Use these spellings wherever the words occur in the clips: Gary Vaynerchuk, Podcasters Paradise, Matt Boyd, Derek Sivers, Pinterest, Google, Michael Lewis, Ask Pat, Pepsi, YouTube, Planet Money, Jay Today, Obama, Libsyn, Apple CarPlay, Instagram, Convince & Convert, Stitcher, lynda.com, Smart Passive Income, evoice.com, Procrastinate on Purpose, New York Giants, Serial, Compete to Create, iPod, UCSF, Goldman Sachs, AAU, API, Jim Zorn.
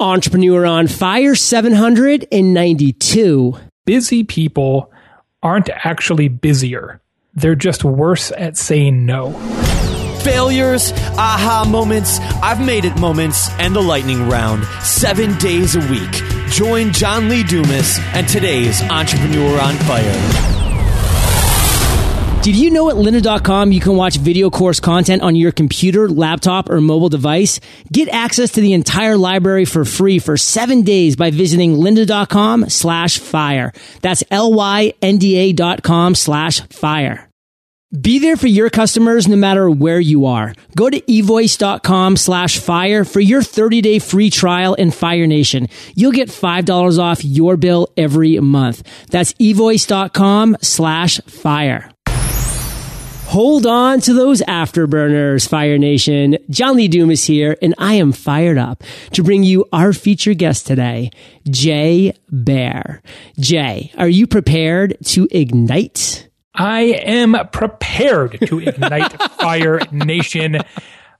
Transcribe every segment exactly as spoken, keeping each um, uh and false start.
Entrepreneur on Fire seven hundred ninety-two. Busy people aren't actually busier. They're just worse at saying no. Failures, aha moments, I've made it moments, and the lightning round, seven days a week. Join John Lee Dumas and today's Entrepreneur on Fire. Did you know at lynda dot com you can watch video course content on your computer, laptop, or mobile device? Get access to the entire library for free for seven days by visiting lynda.com slash fire. That's L-Y-N-D-A dot com slash fire. Be there for your customers no matter where you are. Go to evoice.com slash fire for your thirty-day free trial in Fire Nation. You'll get five dollars off your bill every month. That's evoice.com slash fire. Hold on to those afterburners, Fire Nation. John Lee Dumas here, and I am fired up to bring you our featured guest today, Jay Baer. Jay, are you prepared to ignite? I am prepared to ignite, Fire Nation.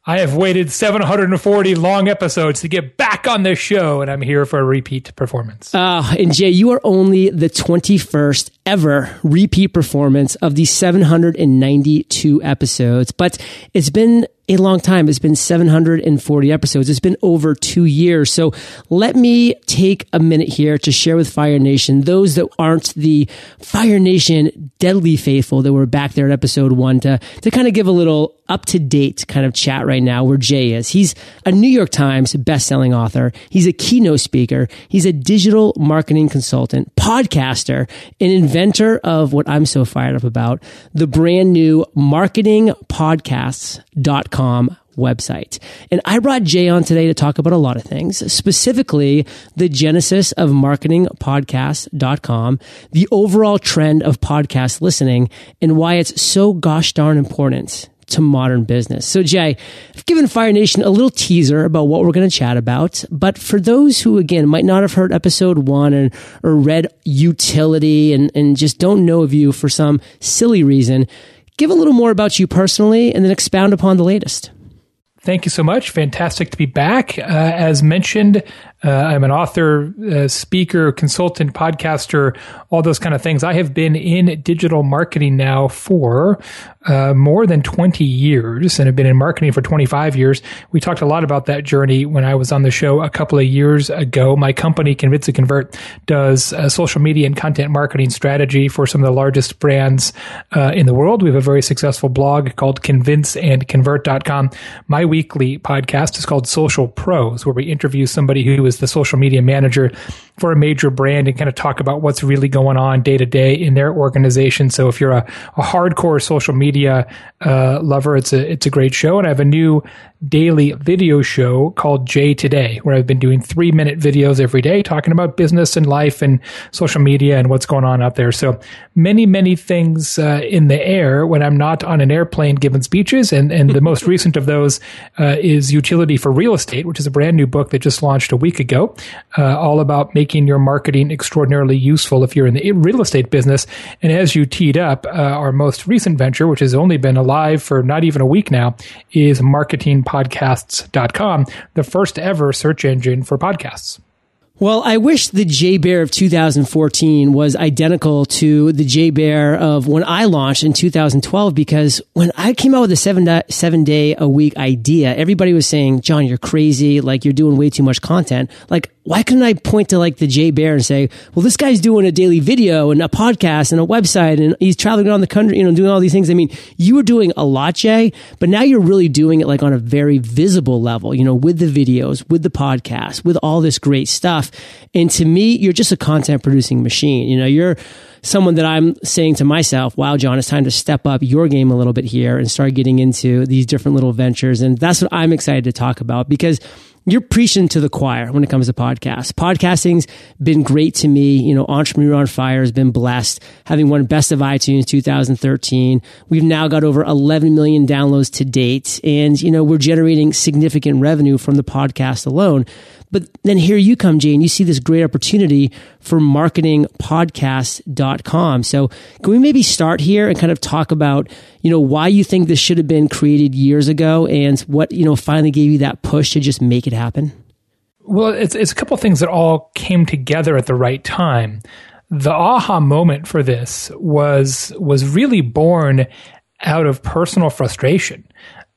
I have waited seven hundred forty long episodes to get back on this show, and I'm here for a repeat performance. Oh, and Jay, you are only the twenty-first ever repeat performance of the seven hundred ninety-two episodes, but it's been a long time. It's been seven hundred forty episodes. It's been over two years. So let me take a minute here to share with Fire Nation, those that aren't the Fire Nation deadly faithful that were back there at episode one, to, to kind of give a little up-to-date kind of chat right now where Jay is. He's a New York Times best-selling author. He's a keynote speaker. He's a digital marketing consultant, podcaster, and inventor of what I'm so fired up about, the brand new marketing podcasts dot com website. And I brought Jay on today to talk about a lot of things, specifically the genesis of marketing podcasts dot com, the overall trend of podcast listening, and why it's so gosh darn important to modern business. So Jay, I've given Fire Nation a little teaser about what we're going to chat about, but for those who, again, might not have heard episode one and or read Utility and, and just don't know of you for some silly reason, give a little more about you personally and then expound upon the latest. Thank you so much. Fantastic to be back. Uh, as mentioned, uh, I'm an author, uh, speaker, consultant, podcaster, all those kind of things. I have been in digital marketing now for uh, more than twenty years, and have been in marketing for twenty-five years. We talked a lot about that journey when I was on the show a couple of years ago. My company, Convince and Convert, does uh, social media and content marketing strategy for some of the largest brands uh, in the world. We have a very successful blog called convince and convert dot com. My weekly podcast is called Social Pros, where we interview somebody who is the social media manager for a major brand and kind of talk about what's really going on day to day in their organization. So if you're a, a hardcore social media uh, lover, it's a it's a great show. And I have a new daily video show called Jay Today, where I've been doing three minute videos every day talking about business and life and social media and what's going on out there. So many, many things uh, in the air when I'm not on an airplane giving speeches. And, and the most recent of those uh, is Utility for Real Estate, which is a brand new book that just launched a week ago, uh, all about making your marketing extraordinarily useful if you're in the real estate business. And as you teed up, uh, our most recent venture, which has only been alive for not even a week now, is marketing podcasts dot com, the first ever search engine for podcasts. Well, I wish the Jay Baer of two thousand fourteen was identical to the Jay Baer of when I launched in two thousand twelve, because when I came out with a seven day, seven day a week idea, everybody was saying, John, you're crazy. Like, you're doing way too much content. Like, why couldn't I point to like the Jay Baer and say, well, this guy's doing a daily video and a podcast and a website, and he's traveling around the country, you know, doing all these things. I mean, you were doing a lot, Jay, but now you're really doing it like on a very visible level, you know, with the videos, with the podcast, with all this great stuff. And to me, you're just a content producing machine. You know, you're someone that I'm saying to myself, wow, John, it's time to step up your game a little bit here and start getting into these different little ventures. And that's what I'm excited to talk about, because you're preaching to the choir when it comes to podcasts. Podcasting's been great to me. You know, Entrepreneur on Fire has been blessed, having won Best of iTunes two thousand thirteen. We've now got over eleven million downloads to date. And, you know, we're generating significant revenue from the podcast alone. But then here you come, Jay, and you see this great opportunity for marketing podcasts dot com. So can we maybe start here and kind of talk about, you know, why you think this should have been created years ago and what, you know, finally gave you that push to just make it happen? Well, it's it's a couple of things that all came together at the right time. The aha moment for this was was really born out of personal frustration.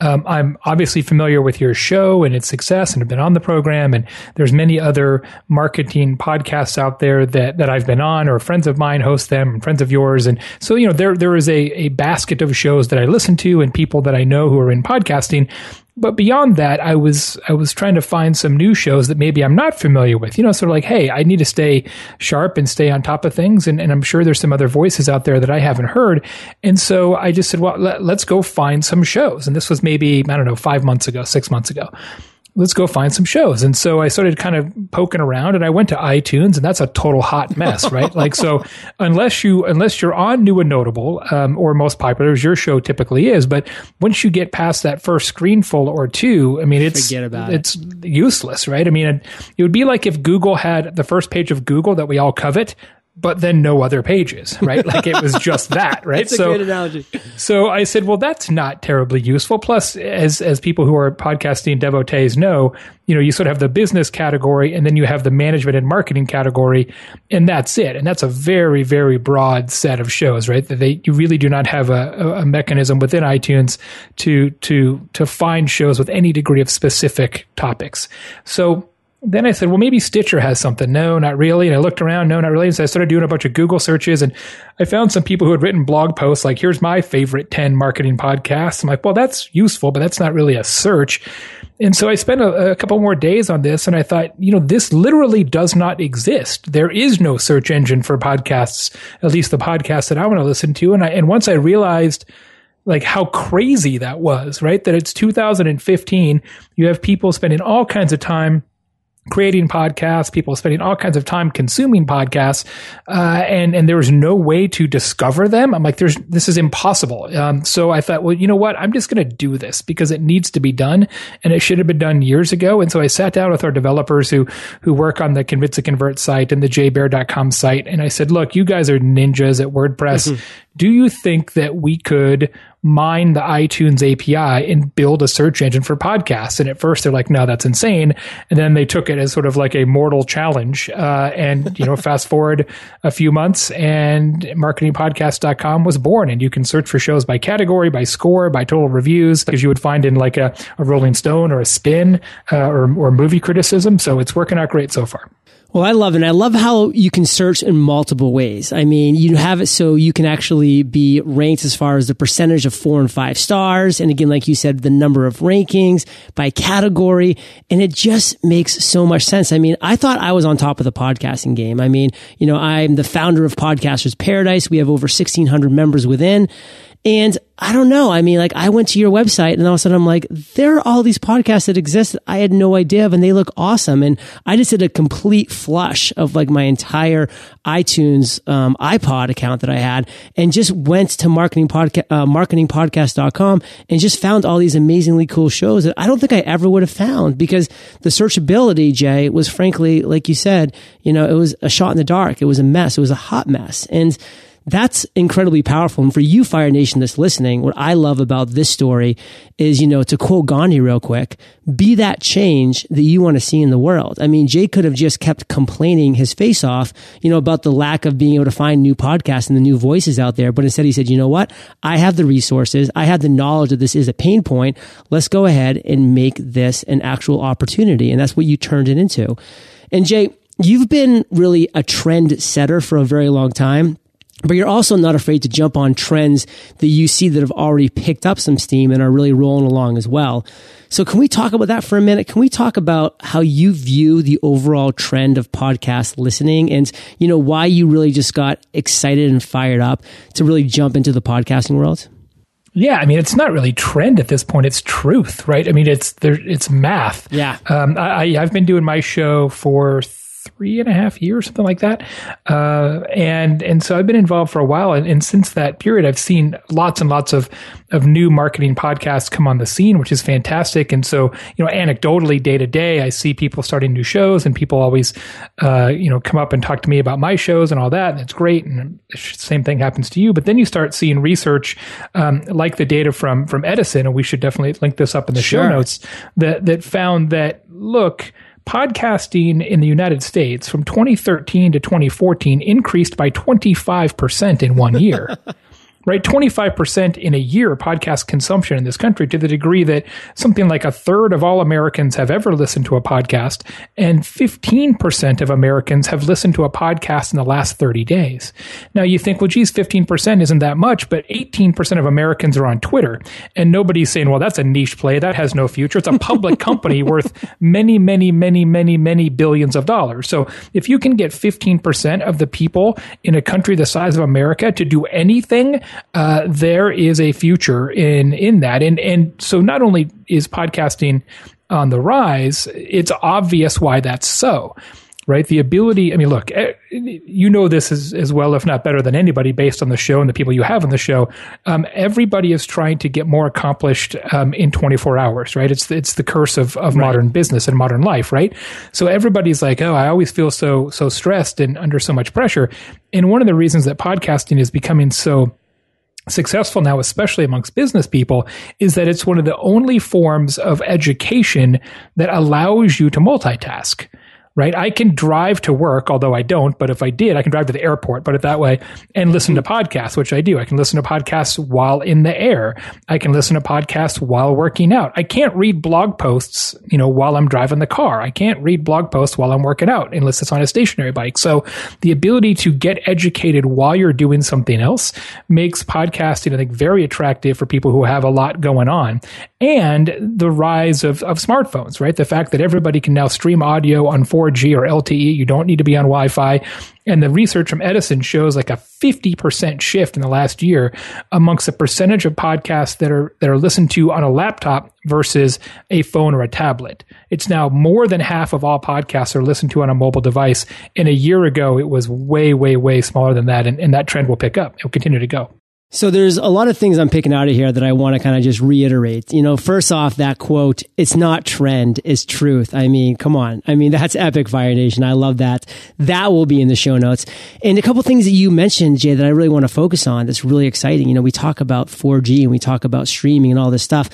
Um, I'm obviously familiar with your show and its success and have been on the program, and there's many other marketing podcasts out there that, that I've been on, or friends of mine host them and friends of yours. And so, you know, there there is a, a basket of shows that I listen to and people that I know who are in podcasting. But beyond that, I was I was trying to find some new shows that maybe I'm not familiar with. You know, sort of like, hey, I need to stay sharp and stay on top of things. And, and I'm sure there's some other voices out there that I haven't heard. And so I just said, well, let, let's go find some shows. And this was maybe, I don't know, five months ago, six months ago. Let's go find some shows. And so I started kind of poking around, and I went to iTunes, and that's a total hot mess, right? Like, so unless you, unless you're on New and Notable, um, or Most Popular, as your show typically is, but once you get past that first screenful or two, I mean, it's, Forget about it's it. useless, right? I mean, it, it would be like if Google had the first page of Google that we all covet, but then no other pages, right? Like it was just that, right? It's a so, great analogy. So I said, well, that's not terribly useful. Plus, as as people who are podcasting devotees know, you know, you sort of have the business category, and then you have the management and marketing category, and that's it. And that's a very, very broad set of shows, right? That they you really do not have a, a mechanism within iTunes to to to find shows with any degree of specific topics. So then I said, well, maybe Stitcher has something. No, not really. And I looked around. No, not really. And so I started doing a bunch of Google searches, and I found some people who had written blog posts like, here's my favorite ten marketing podcasts. I'm like, well, that's useful, but that's not really a search. And so I spent a, a couple more days on this, and I thought, you know, this literally does not exist. There is no search engine for podcasts, at least the podcasts that I want to listen to. And I, and once I realized like how crazy that was, right? That it's two thousand fifteen, you have people spending all kinds of time creating podcasts, people spending all kinds of time consuming podcasts, uh, and and there was no way to discover them. I'm like, there's this is impossible. Um, so I thought, well, you know what? I'm just going to do this because it needs to be done, and it should have been done years ago. And so I sat down with our developers who who work on the Convince and Convert site and the jay baer dot com site, and I said, look, you guys are ninjas at WordPress. Mm-hmm. Do you think that we could mine the iTunes A P I and build a search engine for podcasts? And at first they're like, no, that's insane. And then they took it as sort of like a mortal challenge. Uh, and, you know, fast forward a few months and marketing podcasts dot com was born, and you can search for shows by category, by score, by total reviews, as you would find in like a, a Rolling Stone or a Spin uh, or, or movie criticism. So it's working out great so far. Well, I love it. And I love how you can search in multiple ways. I mean, you have it so you can actually be ranked as far as the percentage of four and five stars. And again, like you said, the number of rankings by category. And it just makes so much sense. I mean, I thought I was on top of the podcasting game. I mean, you know, I'm the founder of Podcasters Paradise. We have over sixteen hundred members within. And I don't know. I mean, like I went to your website and all of a sudden I'm like, there are all these podcasts that exist that I had no idea of, and they look awesome. And I just did a complete flush of like my entire iTunes, um, iPod account that I had, and just went to marketing podca- uh, marketing podcast dot com and just found all these amazingly cool shows that I don't think I ever would have found, because the searchability, Jay, was frankly, like you said, you know, it was a shot in the dark. It was a mess. It was a hot mess. And that's incredibly powerful. And for you, Fire Nation, that's listening, what I love about this story is, you know, to quote Gandhi real quick, be that change that you want to see in the world. I mean, Jay could have just kept complaining his face off, you know, about the lack of being able to find new podcasts and the new voices out there. But instead he said, you know what? I have the resources. I have the knowledge that this is a pain point. Let's go ahead and make this an actual opportunity. And that's what you turned it into. And Jay, you've been really a trend setter for a very long time. But you're also not afraid to jump on trends that you see that have already picked up some steam and are really rolling along as well. So can we talk about that for a minute? Can we talk about how you view the overall trend of podcast listening, and, you know, why you really just got excited and fired up to really jump into the podcasting world? Yeah, I mean, it's not really trend at this point. It's truth, right? I mean, it's there, it's math. Yeah. Um, I, I've been doing my show for three and a half years, something like that. Uh, and and so I've been involved for a while. And, and since that period, I've seen lots and lots of, of new marketing podcasts come on the scene, which is fantastic. And so, you know, anecdotally, day to day, I see people starting new shows, and people always, uh, you know, come up and talk to me about my shows and all that. And it's great. And the same thing happens to you. But then you start seeing research, um, like the data from, from Edison, and we should definitely link this up in the sure. show notes, that that found that, look, Podcasting in the United States from twenty thirteen to twenty fourteen increased by twenty-five percent in one year. Right? twenty-five percent in a year, podcast consumption in this country, to the degree that something like a third of all Americans have ever listened to a podcast, and fifteen percent of Americans have listened to a podcast in the last thirty days. Now you think, well, geez, fifteen percent isn't that much, but eighteen percent of Americans are on Twitter, and nobody's saying, well, that's a niche play. That has no future. It's a public company worth many, many, many, many, many billions of dollars. So if you can get fifteen percent of the people in a country the size of America to do anything, Uh, there is a future in, in that. And, and so not only is podcasting on the rise, it's obvious why that's so, right? The ability, I mean, look, you know this as, as well, if not better than anybody, based on the show and the people you have on the show. Um, everybody is trying to get more accomplished um, in twenty-four hours, right? It's, it's the curse of, of right. modern business and modern life, right? So everybody's like, oh, I always feel so, so stressed and under so much pressure. And one of the reasons that podcasting is becoming so successful now, especially amongst business people, is that it's one of the only forms of education that allows you to multitask, right? I can drive to work, although I don't, but if I did, I can drive to the airport, put it that way, and listen to podcasts, which I do. I can listen to podcasts while in the air. I can listen to podcasts while working out. I can't read blog posts, you know, while I'm driving the car. I can't read blog posts while I'm working out unless it's on a stationary bike. So the ability to get educated while you're doing something else makes podcasting, I think, very attractive for people who have a lot going on. And the rise of, of smartphones, right? The fact that everybody can now stream audio on four G or L T E. You don't need to be on Wi-Fi. And the research from Edison shows like a fifty percent shift in the last year amongst the percentage of podcasts that are that are listened to on a laptop versus a phone or a tablet. It's now more than half of all podcasts are listened to on a mobile device. And a year ago, it was way, way, way smaller than that. And, and that trend will pick up. It will continue to go. So there's a lot of things I'm picking out of here that I want to kind of just reiterate. You know, first off, that quote, it's not trend, it's truth. I mean, come on. I mean, that's epic, Fire Nation. I love that. That will be in the show notes. And a couple things that you mentioned, Jay, that I really want to focus on that's really exciting. You know, we talk about four G and we talk about streaming and all this stuff.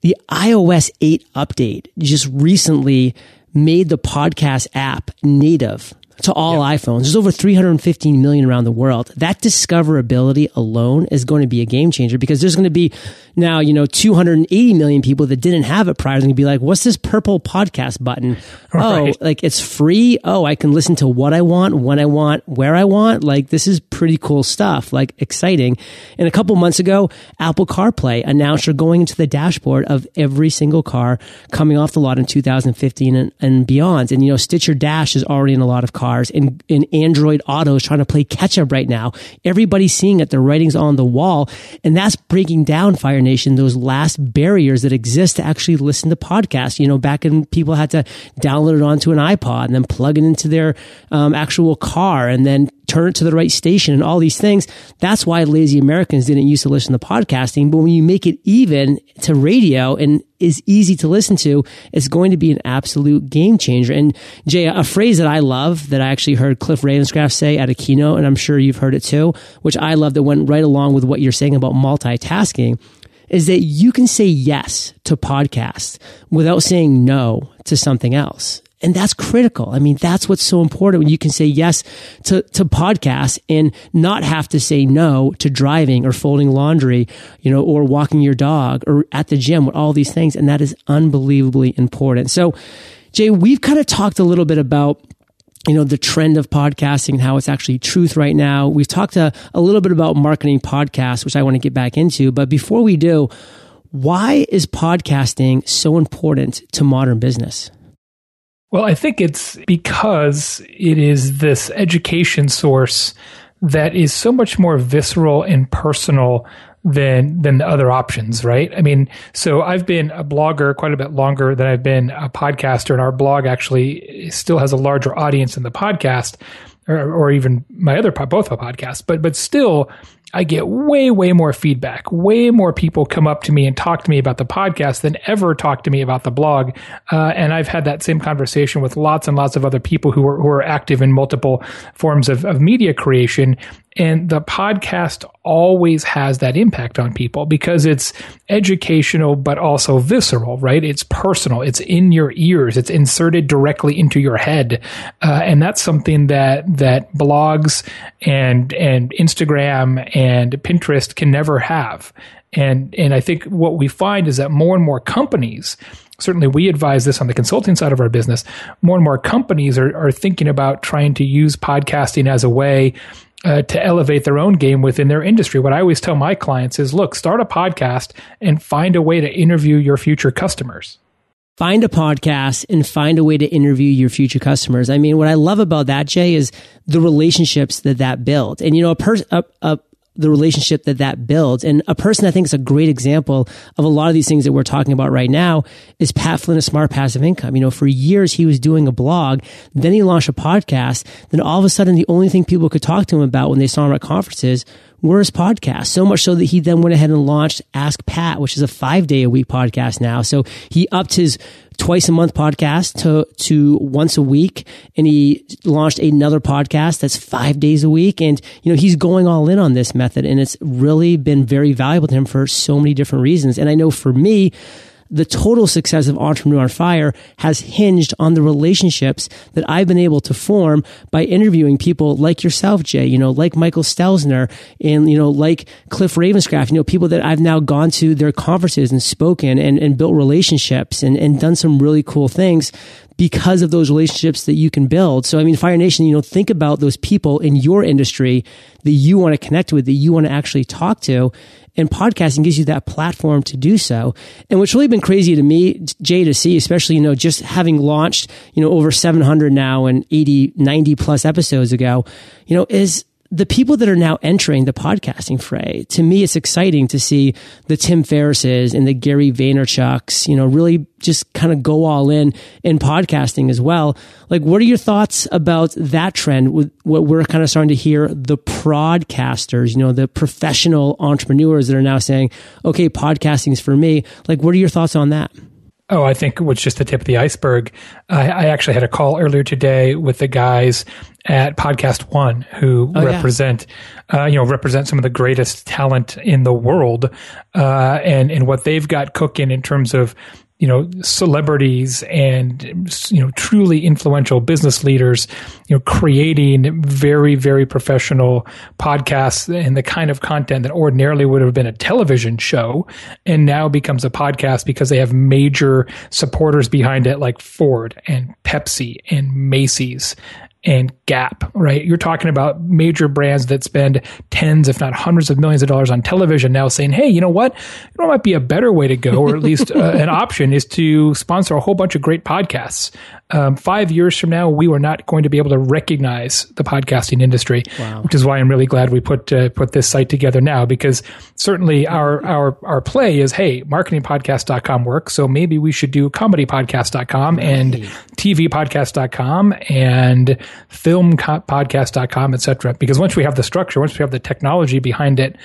The iOS eight update just recently made the podcast app native to all yep. iPhones. There's over three hundred fifteen million around the world. That discoverability alone is going to be a game changer, because there's going to be now, you know, two hundred eighty million people that didn't have it prior. They're going to be like, what's this purple podcast button? Oh, right. Like it's free. Oh, I can listen to what I want, when I want, where I want. Like this is pretty cool stuff, like exciting. And a couple months ago, Apple CarPlay announced you're going into the dashboard of every single car coming off the lot in two thousand fifteen and, and beyond. And, you know, Stitcher Dash is already in a lot of cars. And, and Android Auto is trying to play catch up right now. Everybody's seeing it. The writing's on the wall. And that's breaking down, Fire Nation, those last barriers that exist to actually listen to podcasts. You know, back when people had to download it onto an iPod and then plug it into their um, actual car and then turn it to the right station and all these things. That's why lazy Americans didn't used to listen to podcasting. But when you make it even to radio and is easy to listen to, it's going to be an absolute game changer. And Jay, a phrase that I love that I actually heard Cliff Ravenscraft say at a keynote, and I'm sure you've heard it too, which I love, that went right along with what you're saying about multitasking, is that you can say yes to podcasts without saying no to something else. And that's critical. I mean, that's what's so important, when you can say yes to, to podcasts and not have to say no to driving or folding laundry, you know, or walking your dog or at the gym, with all these things. And that is unbelievably important. So, Jay, we've kind of talked a little bit about, you know, the trend of podcasting and how it's actually truth right now. We've talked a, a little bit about marketing podcasts, which I want to get back into. But before we do, why is podcasting so important to modern business? Well, I think it's because it is this education source that is so much more visceral and personal than than the other options, right? I mean, so I've been a blogger quite a bit longer than I've been a podcaster, and our blog actually still has a larger audience than the podcast, or, or even my other, both my podcasts, but but still, I get way, way more feedback. Way more people come up to me and talk to me about the podcast than ever talk to me about the blog. Uh, and I've had that same conversation with lots and lots of other people who are, who are active in multiple forms of, of media creation. And the podcast always has that impact on people because it's educational, but also visceral, right? It's personal. It's in your ears. It's inserted directly into your head. Uh, and that's something that, that blogs and, and Instagram and Pinterest can never have. And, and I think what we find is that more and more companies, certainly we advise this on the consulting side of our business, more and more companies are, are thinking about trying to use podcasting as a way Uh, to elevate their own game within their industry. What I always tell my clients is, look, start a podcast and find a way to interview your future customers. Find a podcast and find a way to interview your future customers. I mean, what I love about that, Jay, is the relationships that that builds. And, you know, a person, a, a the relationship that that builds. And a person I think is a great example of a lot of these things that we're talking about right now is Pat Flynn of Smart Passive Income. You know, for years he was doing a blog, then he launched a podcast, then all of a sudden the only thing people could talk to him about when they saw him at conferences were his podcasts. So much so that he then went ahead and launched Ask Pat, which is a five day a week podcast now. So he upped his twice a month podcast to, to once a week. And he launched another podcast that's five days a week. And, you know, he's going all in on this method. And it's really been very valuable to him for so many different reasons. And I know for me, the total success of Entrepreneur on Fire has hinged on the relationships that I've been able to form by interviewing people like yourself, Jay, you know, like Michael Stelzner and, you know, like Cliff Ravenscraft, you know, people that I've now gone to their conferences and spoken and, and built relationships and, and done some really cool things because of those relationships that you can build. So, I mean, Fire Nation, you know, think about those people in your industry that you want to connect with, that you want to actually talk to. And podcasting gives you that platform to do so. And what's really been crazy to me, Jay, to see, especially, you know, just having launched, you know, over seven hundred now and eighty, ninety plus episodes ago, you know, is the people that are now entering the podcasting fray. To me, it's exciting to see the Tim Ferrisses and the Gary Vaynerchuks, you know, really just kind of go all in in podcasting as well. Like, what are your thoughts about that trend with what we're kind of starting to hear? The prodcasters, you know, the professional entrepreneurs that are now saying, okay, podcasting is for me. Like, what are your thoughts on that? Oh, I think it was just the tip of the iceberg. I, I actually had a call earlier today with the guys at Podcast One, who oh, represent, yeah. uh, you know, represent some of the greatest talent in the world, uh, and and what they've got cooking in terms of, you know, celebrities and, you know, truly influential business leaders, you know, creating very, very professional podcasts and the kind of content that ordinarily would have been a television show and now becomes a podcast because they have major supporters behind it, like Ford and Pepsi and Macy's and Gap, right? You're talking about major brands that spend tens, if not hundreds of millions of dollars on television now saying, hey, you know what? You know, it might be a better way to go, or at least uh, an option is to sponsor a whole bunch of great podcasts. Um, five years from now, we were not going to be able to recognize the podcasting industry, wow. which is why I'm really glad we put uh, put this site together now, because certainly our, our, our play is, hey, marketing podcast dot com works, so maybe we should do comedy podcast dot com right. and T V podcast dot com and film podcast dot com, et cetera. Because once we have the structure, once we have the technology behind it,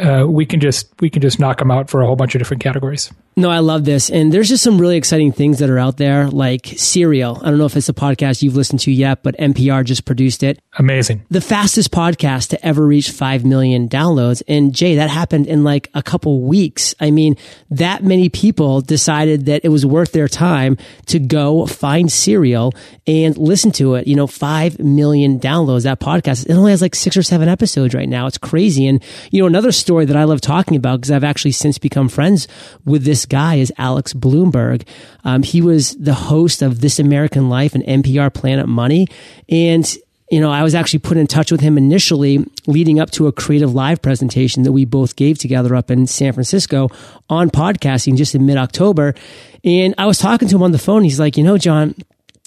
uh, we can just, we can just knock them out for a whole bunch of different categories. No, I love this. And there's just some really exciting things that are out there, like Serial. I don't know if it's a podcast you've listened to yet, but N P R just produced it. Amazing. The fastest podcast to ever reach five million downloads. And Jay, that happened in like a couple weeks. I mean, that many people decided that it was worth their time to go find Serial and listen to it. You know, five million downloads, that podcast. It only has like six or seven episodes right now. It's crazy. And, you know, another story that I love talking about, because I've actually since become friends with this guy, is Alex Blumberg. Um, he was the host of This American Life and N P R Planet Money. And, you know, I was actually put in touch with him initially leading up to a Creative Live presentation that we both gave together up in San Francisco on podcasting just in mid-October. And I was talking to him on the phone. He's like, you know, John,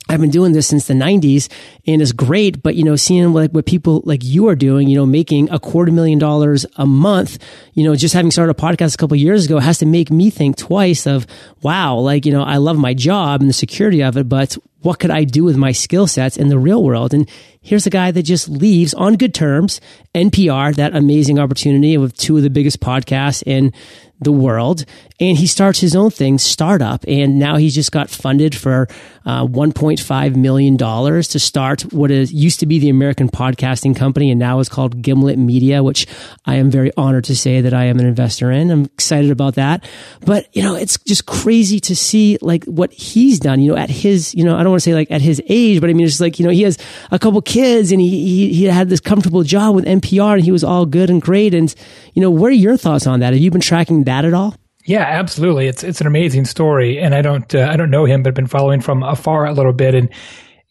I've been doing this since the nineties and it's great, but, you know, seeing like what people like you are doing, you know, making a quarter million dollars a month, you know, just having started a podcast a couple of years ago has to make me think twice of, wow, like, you know, I love my job and the security of it, but what could I do with my skill sets in the real world? And here's a guy that just leaves on good terms, N P R, that amazing opportunity with two of the biggest podcasts in the world. And he starts his own thing, startup. And now he's just got funded for uh, one point five million dollars to start what is used to be the American Podcasting Company and now is called Gimlet Media, which I am very honored to say that I am an investor in. I'm excited about that. But, you know, it's just crazy to see like what he's done, you know, at his, you know, I don't want to say like at his age, but I mean, it's like, you know, he has a couple kids and he, he, he had this comfortable job with N P R and he was all good and great. And, you know, what are your thoughts on that? Have you been tracking that? That at all? Yeah, absolutely. It's it's an amazing story, and I don't uh, I don't know him, but I've been following from afar a little bit. And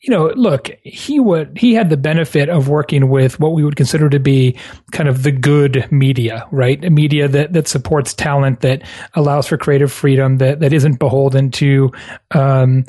you know, look, he would he had the benefit of working with what we would consider to be kind of the good media, right? A media that that supports talent, that allows for creative freedom, that that isn't beholden to um,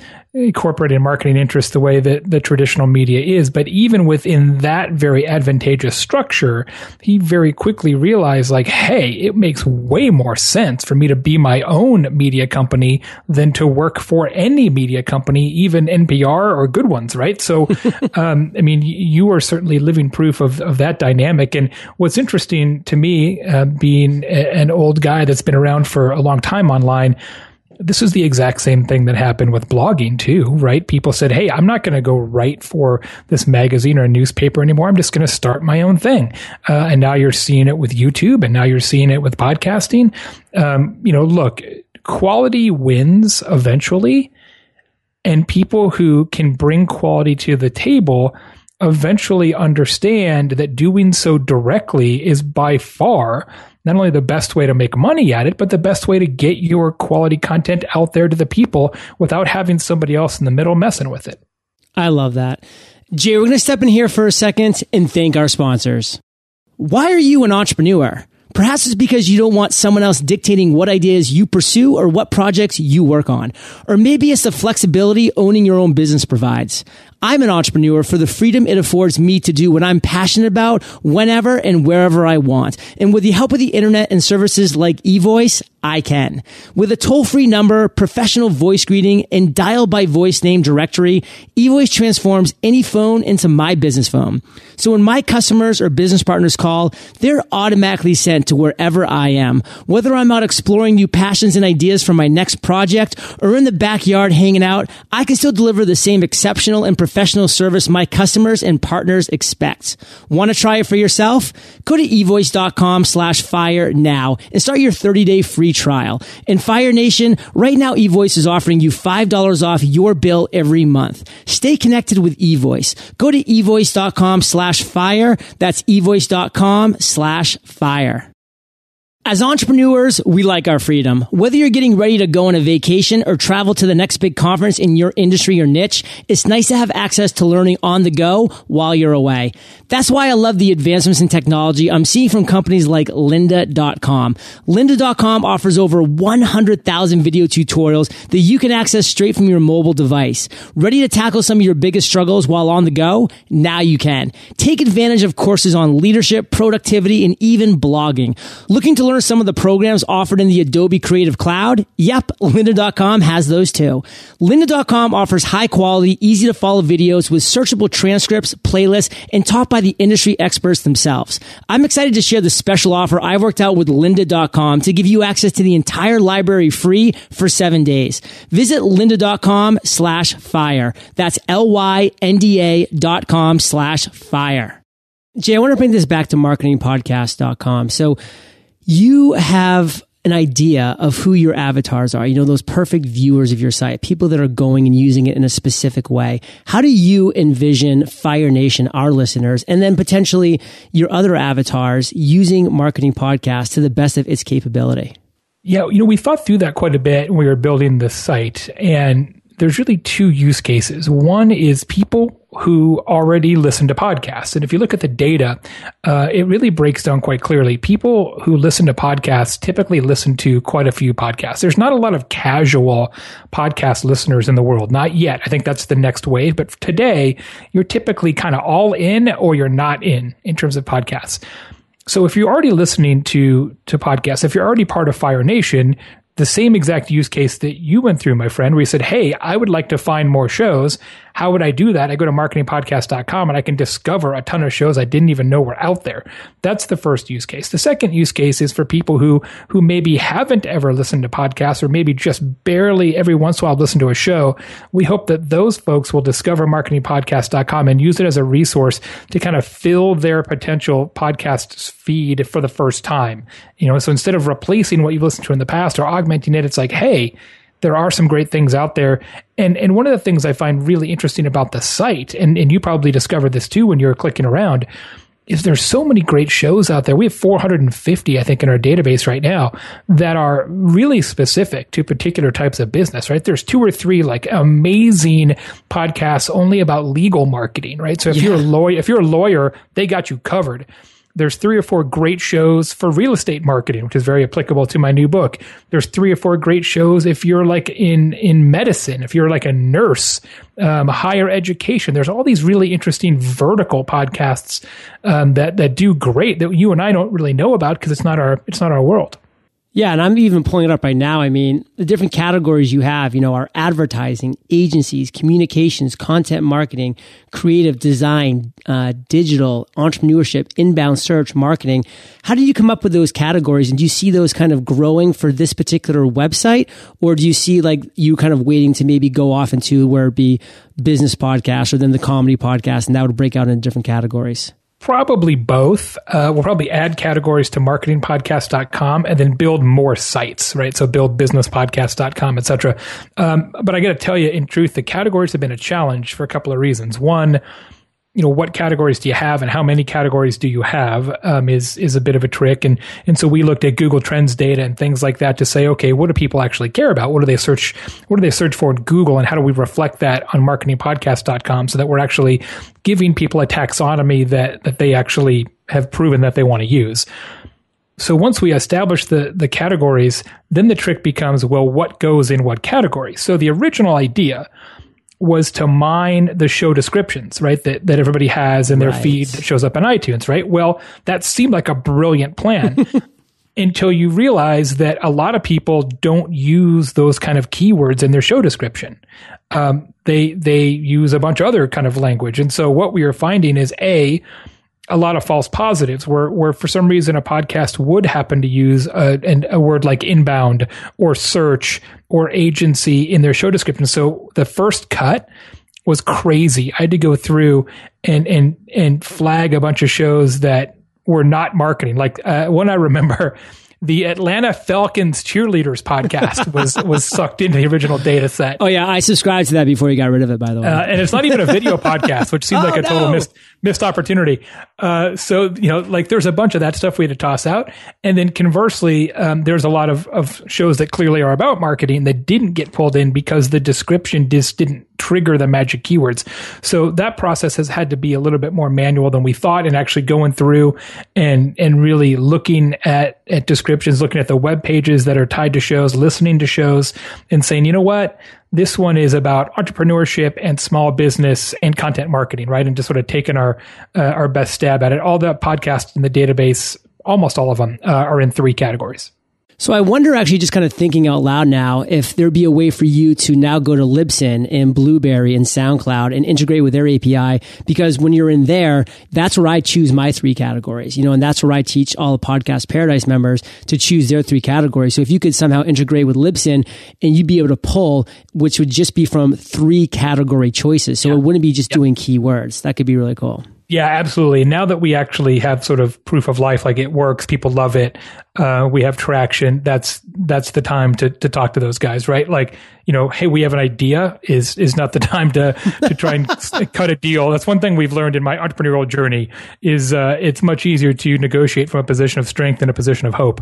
corporate and marketing interests the way that the traditional media is. But even within that very advantageous structure, he very quickly realized like, hey, it makes way more sense for me to be my own media company than to work for any media company, even N P R or good ones, right? So, um, I mean, you are certainly living proof of, of that dynamic. And what's interesting to me, uh, being a, an old guy that's been around for a long time online, this is the exact same thing that happened with blogging too, right? People said, hey, I'm not going to go write for this magazine or a newspaper anymore. I'm just going to start my own thing. Uh, and now you're seeing it with YouTube and now you're seeing it with podcasting. Um, you know, look, quality wins eventually, and people who can bring quality to the table eventually understand that doing so directly is by far not only the best way to make money at it, but the best way to get your quality content out there to the people without having somebody else in the middle messing with it. I love that. Jay, we're going to step in here for a second and thank our sponsors. Why are you an entrepreneur? Perhaps it's because you don't want someone else dictating what ideas you pursue or what projects you work on. Or maybe it's the flexibility owning your own business provides. I'm an entrepreneur for the freedom it affords me to do what I'm passionate about whenever and wherever I want. And with the help of the internet and services like eVoice, I can. With a toll-free number, professional voice greeting, and dial-by-voice name directory, eVoice transforms any phone into my business phone. So when my customers or business partners call, they're automatically sent to wherever I am. Whether I'm out exploring new passions and ideas for my next project or in the backyard hanging out, I can still deliver the same exceptional and professional professional service my customers and partners expect. Want to try it for yourself? Go to evoice.com slash fire now and start your thirty day free trial. And Fire Nation, right now eVoice is offering you five dollars off your bill every month. Stay connected with eVoice. Go to evoice.com slash fire. That's evoice.com slash fire. As entrepreneurs, we like our freedom. Whether you're getting ready to go on a vacation or travel to the next big conference in your industry or niche, it's nice to have access to learning on the go while you're away. That's why I love the advancements in technology I'm seeing from companies like lynda dot com. lynda dot com offers over one hundred thousand video tutorials that you can access straight from your mobile device. Ready to tackle some of your biggest struggles while on the go? Now you can. Take advantage of courses on leadership, productivity, and even blogging. Looking to learn some of the programs offered in the Adobe Creative Cloud? Yep, lynda dot com has those too. lynda dot com offers high-quality, easy-to-follow videos with searchable transcripts, playlists, and taught by the industry experts themselves. I'm excited to share the special offer I worked out with lynda dot com to give you access to the entire library free for seven days. Visit lynda dot com slash fire. That's L-Y-N-D-A dot com slash fire. Jay, I want to bring this back to marketing podcast dot com. So, you have an idea of who your avatars are, you know, those perfect viewers of your site, people that are going and using it in a specific way. How do you envision Fire Nation, our listeners, and then potentially your other avatars using Marketing Podcast to the best of its capability? Yeah, you know, we thought through that quite a bit when we were building the site, and there's really two use cases. One is people who already listen to podcasts. And if you look at the data, uh, it really breaks down quite clearly. People who listen to podcasts typically listen to quite a few podcasts. There's not a lot of casual podcast listeners in the world. Not yet. I think that's the next wave. But today, you're typically kind of all in or you're not in, in terms of podcasts. So if you're already listening to, to podcasts, if you're already part of Fire Nation, the same exact use case that you went through, my friend, where you said, hey, I would like to find more shows. How would I do that? I go to marketing podcast dot com and I can discover a ton of shows I didn't even know were out there. That's the first use case. The second use case is for people who who maybe haven't ever listened to podcasts, or maybe just barely every once in a while listen to a show. We hope that those folks will discover marketing podcast dot com and use it as a resource to kind of fill their potential podcast feed for the first time. You know, so instead of replacing what you've listened to in the past or augmenting it, it's like, hey, there are some great things out there. And and one of the things I find really interesting about the site, and, and you probably discovered this too when you were clicking around, is there's so many great shows out there. We have four hundred fifty, I think, in our database right now that are really specific to particular types of business, right? There's two or three like amazing podcasts only about legal marketing, right? So if yeah. you're a lawyer, if you're a lawyer, they got you covered. There's three or four great shows for real estate marketing, which is very applicable to my new book. There's three or four great shows if you're like in in medicine, if you're like a nurse, um, higher education. There's all these really interesting vertical podcasts um, that that do great that you and I don't really know about because it's not our it's not our world. Yeah, and I'm even pulling it up right now. I mean, the different categories you have, you know, are advertising, agencies, communications, content marketing, creative design, uh, digital, entrepreneurship, inbound search, marketing. How do you come up with those categories? And do you see those kind of growing for this particular website? Or do you see like you kind of waiting to maybe go off into where it be business podcast or then the comedy podcast, and that would break out into different categories? Probably both. Uh, we'll probably add categories to marketing podcast dot com and then build more sites, right? So build business podcast dot com, et cetera. Um, but I got to tell you, in truth, the categories have been a challenge for a couple of reasons. One, you know, what categories do you have and how many categories do you have um, is is a bit of a trick. And and so we looked at Google Trends data and things like that to say, okay, what do people actually care about? What do they search? What do they search for in Google? And how do we reflect that on marketing podcast dot com so that we're actually giving people a taxonomy that that they actually have proven that they want to use? So once we establish the the categories, then the trick becomes, well, what goes in what category? So the original idea was to mine the show descriptions, right? That that everybody has in their right. feed that shows up on iTunes, right? Well, that seemed like a brilliant plan until you realize that a lot of people don't use those kind of keywords in their show description. Um, they they use a bunch of other kind of language. And so what we are finding is A, a lot of false positives where, where for some reason a podcast would happen to use a, an, a word like inbound or search or agency in their show description. So the first cut was crazy. I had to go through and, and, and flag a bunch of shows that were not marketing. Like uh, one I remember, the Atlanta Falcons cheerleaders podcast was was sucked into the original data set. Oh yeah, I subscribed to that before you got rid of it, by the way. Uh, and it's not even a video podcast, which seemed oh, like a no. total missed missed opportunity. Uh, so you know, like there's a bunch of that stuff we had to toss out. And then conversely, um, there's a lot of of shows that clearly are about marketing that didn't get pulled in because the description just didn't trigger the magic keywords. So that process has had to be a little bit more manual than we thought, and actually going through and and really looking at at descriptions, looking at the web pages that are tied to shows, listening to shows, and saying, you know what, this one is about entrepreneurship and small business and content marketing, right? And just sort of taking our uh, our best stab at it. All the podcasts in the database, almost all of them, uh, are in three categories. So I wonder, actually just kind of thinking out loud now, if there'd be a way for you to now go to Libsyn and Blueberry and SoundCloud and integrate with their A P I, because when you're in there, that's where I choose my three categories, you know, and that's where I teach all the Podcast Paradise members to choose their three categories. So if you could somehow integrate with Libsyn and you'd be able to pull, which would just be from three category choices. So yeah. it wouldn't be just yeah. doing keywords. That could be really cool. Yeah, absolutely. Now that we actually have sort of proof of life, like it works, people love it. Uh, we have traction. That's that's the time to to talk to those guys, right? Like, you know, hey, we have an idea is is not the time to to try and cut a deal. That's one thing we've learned in my entrepreneurial journey is uh, it's much easier to negotiate from a position of strength than a position of hope.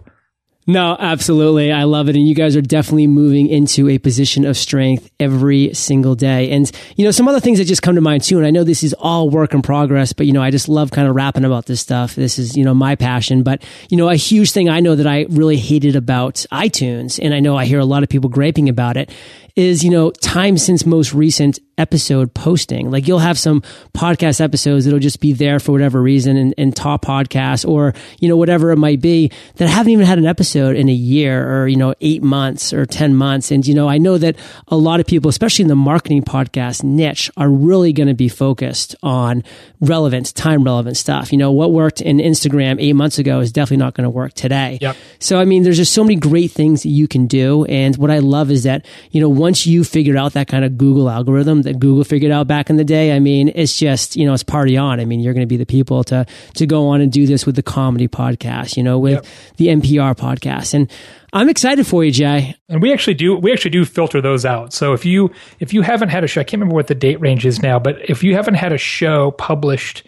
No, absolutely. I love it. And you guys are definitely moving into a position of strength every single day. And, you know, some other things that just come to mind too, and I know this is all work in progress, but, you know, I just love kind of rapping about this stuff. This is, you know, my passion. But, you know, a huge thing I know that I really hated about iTunes, and I know I hear a lot of people griping about it, is, you know, time since most recent episode posting. Like, you'll have some podcast episodes that'll just be there for whatever reason and, and top podcasts or, you know, whatever it might be, that haven't even had an episode in a year or, you know, eight months or ten months. And, you know, I know that a lot of people, especially in the marketing podcast niche, are really going to be focused on relevant, time relevant stuff. You know, what worked in Instagram eight months ago is definitely not going to work today. Yep. So, I mean, there's just so many great things that you can do. And what I love is that, you know, once you figure out that kind of Google algorithm that Google figured out back in the day, I mean, it's just, you know, it's party on. I mean, you're going to be the people to, to go on and do this with the comedy podcast, you know, with yep. the N P R podcast. And I'm excited for you, Jay. And we actually do, we actually do filter those out. So if you, if you haven't had a show, I can't remember what the date range is now, but if you haven't had a show published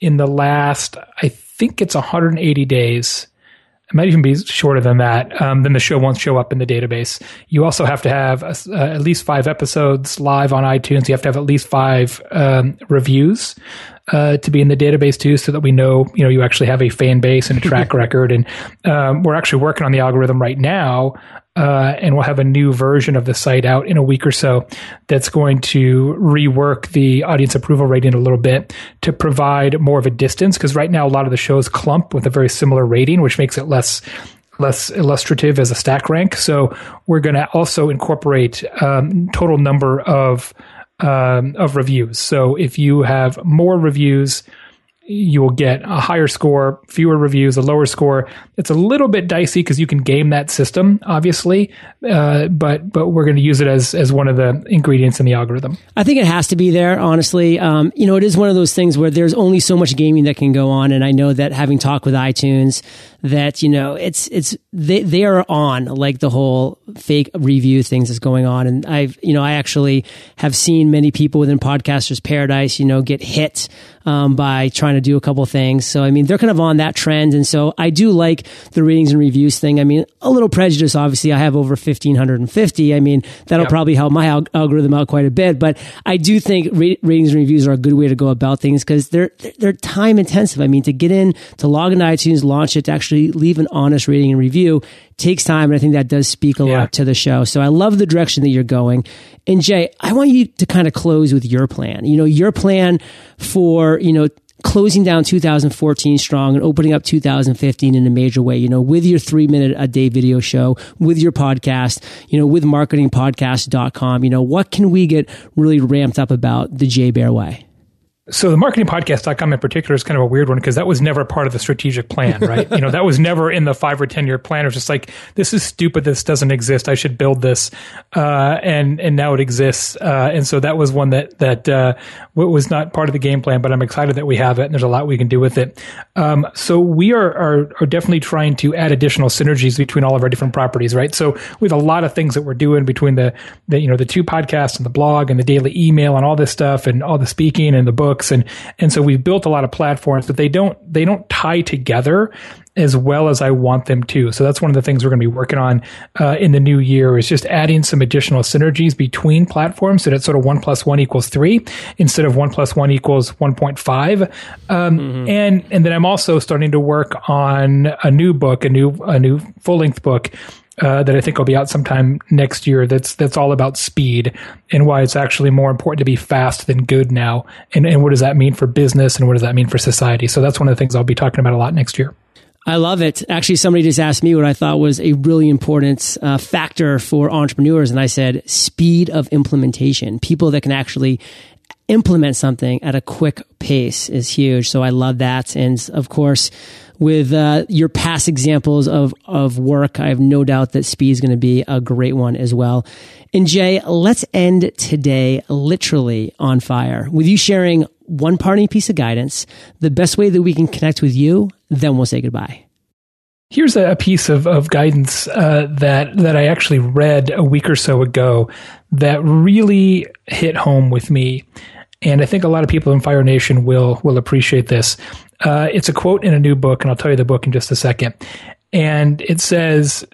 in the last, I think it's one hundred eighty days, it might even be shorter than that, um, then the show won't show up in the database. You also have to have uh, at least five episodes live on iTunes. You have to have at least five um, reviews uh, to be in the database too, so that we know, you know, you actually have a fan base and a track record. And um, we're actually working on the algorithm right now, uh, and we'll have a new version of the site out in a week or so that's going to rework the audience approval rating a little bit to provide more of a distance, because right now a lot of the shows clump with a very similar rating, which makes it less less illustrative as a stack rank. So we're going to also incorporate um, total number of um, of reviews. So if you have more reviews, you will get a higher score, fewer reviews, a lower score. It's a little bit dicey because you can game that system, obviously, uh, but but we're going to use it as as one of the ingredients in the algorithm. I think it has to be there, honestly. Um, you know, it is one of those things where there's only so much gaming that can go on, and I know that having talked with iTunes, that, you know, it's it's they they are on like the whole fake review things that's going on, and I've you know I actually have seen many people within Podcasters Paradise, you know, get hit um, by trying to do a couple things. So I mean, they're kind of on that trend, and so I do like the ratings and reviews thing. I mean, a little prejudice, obviously. I have over fifteen fifty. I mean, that'll yep. probably help my al- algorithm out quite a bit, but I do think ra- ratings and reviews are a good way to go about things, because they're they're time intensive. I mean, to get in, to log into iTunes, launch it, to actually leave an honest rating and review takes time, and I think that does speak a yeah. lot to the show. So I love the direction that you're going. And Jay, I want you to kind of close with your plan. You know, your plan for, you know, closing down two thousand fourteen strong and opening up two thousand fifteen in a major way, you know, with your three minute a day video show, with your podcast, you know, with marketing podcasts dot com, you know, what can we get really ramped up about the Jay Baer way? So the marketing podcast dot com in particular is kind of a weird one, because that was never part of the strategic plan, right? You know, that was never in the five or ten-year plan. It was just like, this is stupid. This doesn't exist. I should build this. Uh, and, and now it exists. Uh, and so that was one that, that, uh, was not part of the game plan, but I'm excited that we have it, and there's a lot we can do with it. Um, so we are, are, are definitely trying to add additional synergies between all of our different properties, right? So we have a lot of things that we're doing between the, the, you know, the two podcasts and the blog and the daily email and all this stuff and all the speaking and the book. And, and so we've built a lot of platforms, but they don't, they don't tie together as well as I want them to. So that's one of the things we're going to be working on uh, in the new year, is just adding some additional synergies between platforms, so that sort of one plus one equals three instead of one plus one equals one point five. Um, mm-hmm. And, and then I'm also starting to work on a new book, a new, a new full length book Uh, that I think will be out sometime next year. That's that's all about speed and why it's actually more important to be fast than good now. And, and what does that mean for business, and what does that mean for society? So that's one of the things I'll be talking about a lot next year. I love it. Actually, somebody just asked me what I thought was a really important uh, factor for entrepreneurs, and I said speed of implementation. People that can actually implement something at a quick pace is huge. So I love that. And of course, with uh, your past examples of, of work, I have no doubt that speed is going to be a great one as well. And Jay, let's end today literally on fire with you sharing one parting piece of guidance, the best way that we can connect with you, then we'll say goodbye. Here's a piece of, of guidance uh, that, that I actually read a week or so ago that really hit home with me. And I think a lot of people in Fire Nation will will appreciate this. Uh, it's a quote in a new book, and I'll tell you the book in just a second. And it says,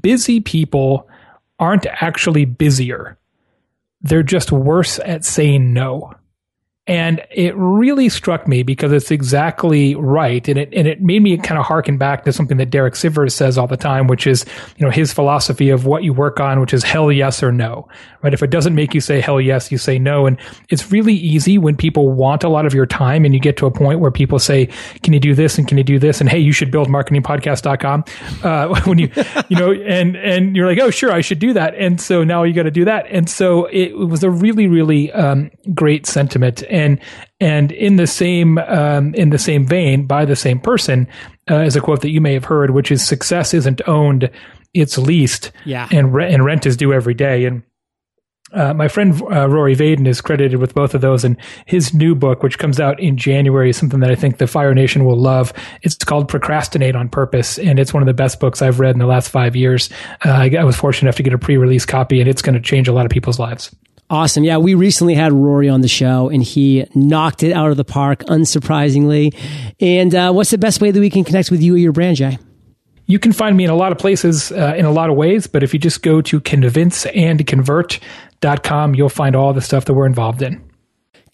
busy people aren't actually busier. They're just worse at saying no. And it really struck me because it's exactly right. And it, and it made me kind of harken back to something that Derek Sivers says all the time, which is, you know, his philosophy of what you work on, which is hell yes or no, right? If it doesn't make you say hell yes, you say no. And it's really easy when people want a lot of your time and you get to a point where people say, can you do this? And can you do this? And hey, you should build marketing podcast dot com. Uh, when you, you know, and, and you're like, oh, sure, I should do that. And so now you got to do that. And so it was a really, really um, great sentiment. And and in the same um, in the same vein, by the same person, uh, is a quote that you may have heard, which is "Success isn't owned; it's leased." Yeah, and re- and rent is due every day. And uh, my friend uh, Rory Vaden is credited with both of those. And his new book, which comes out in January, is something that I think the Fire Nation will love. It's called "Procrastinate on Purpose," and it's one of the best books I've read in the last five years. Uh, I, I was fortunate enough to get a pre-release copy, and it's going to change a lot of people's lives. Awesome. Yeah, we recently had Rory on the show and he knocked it out of the park, unsurprisingly. And uh, what's the best way that we can connect with you or your brand, Jay? You can find me in a lot of places, uh, in a lot of ways, but if you just go to convince and convert dot com, you'll find all the stuff that we're involved in.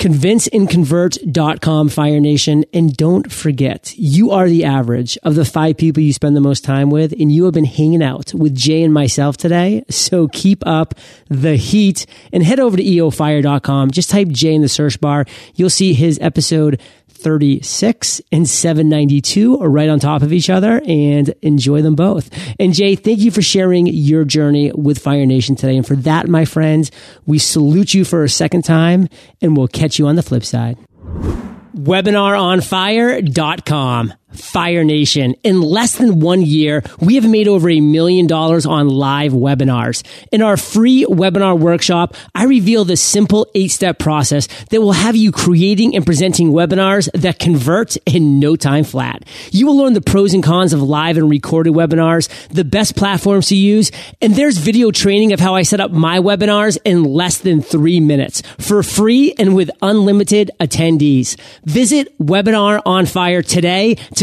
convince and convert dot com, Fire Nation. And don't forget, you are the average of the five people you spend the most time with, and you have been hanging out with Jay and myself today. So keep up the heat and head over to e o fire dot com. Just type Jay in the search bar. You'll see his episode thirty-six and seven ninety-two are right on top of each other, and enjoy them both. And Jay, thank you for sharing your journey with Fire Nation today. And for that, my friends, we salute you for a second time, and we'll catch you on the flip side. webinar on fire dot com. Fire Nation. In less than one year, we have made over a million dollars on live webinars. In our free webinar workshop, I reveal the simple eight-step process that will have you creating and presenting webinars that convert in no time flat. You will learn the pros and cons of live and recorded webinars, the best platforms to use, and there's video training of how I set up my webinars in less than three minutes for free and with unlimited attendees. Visit Webinar on Fire today to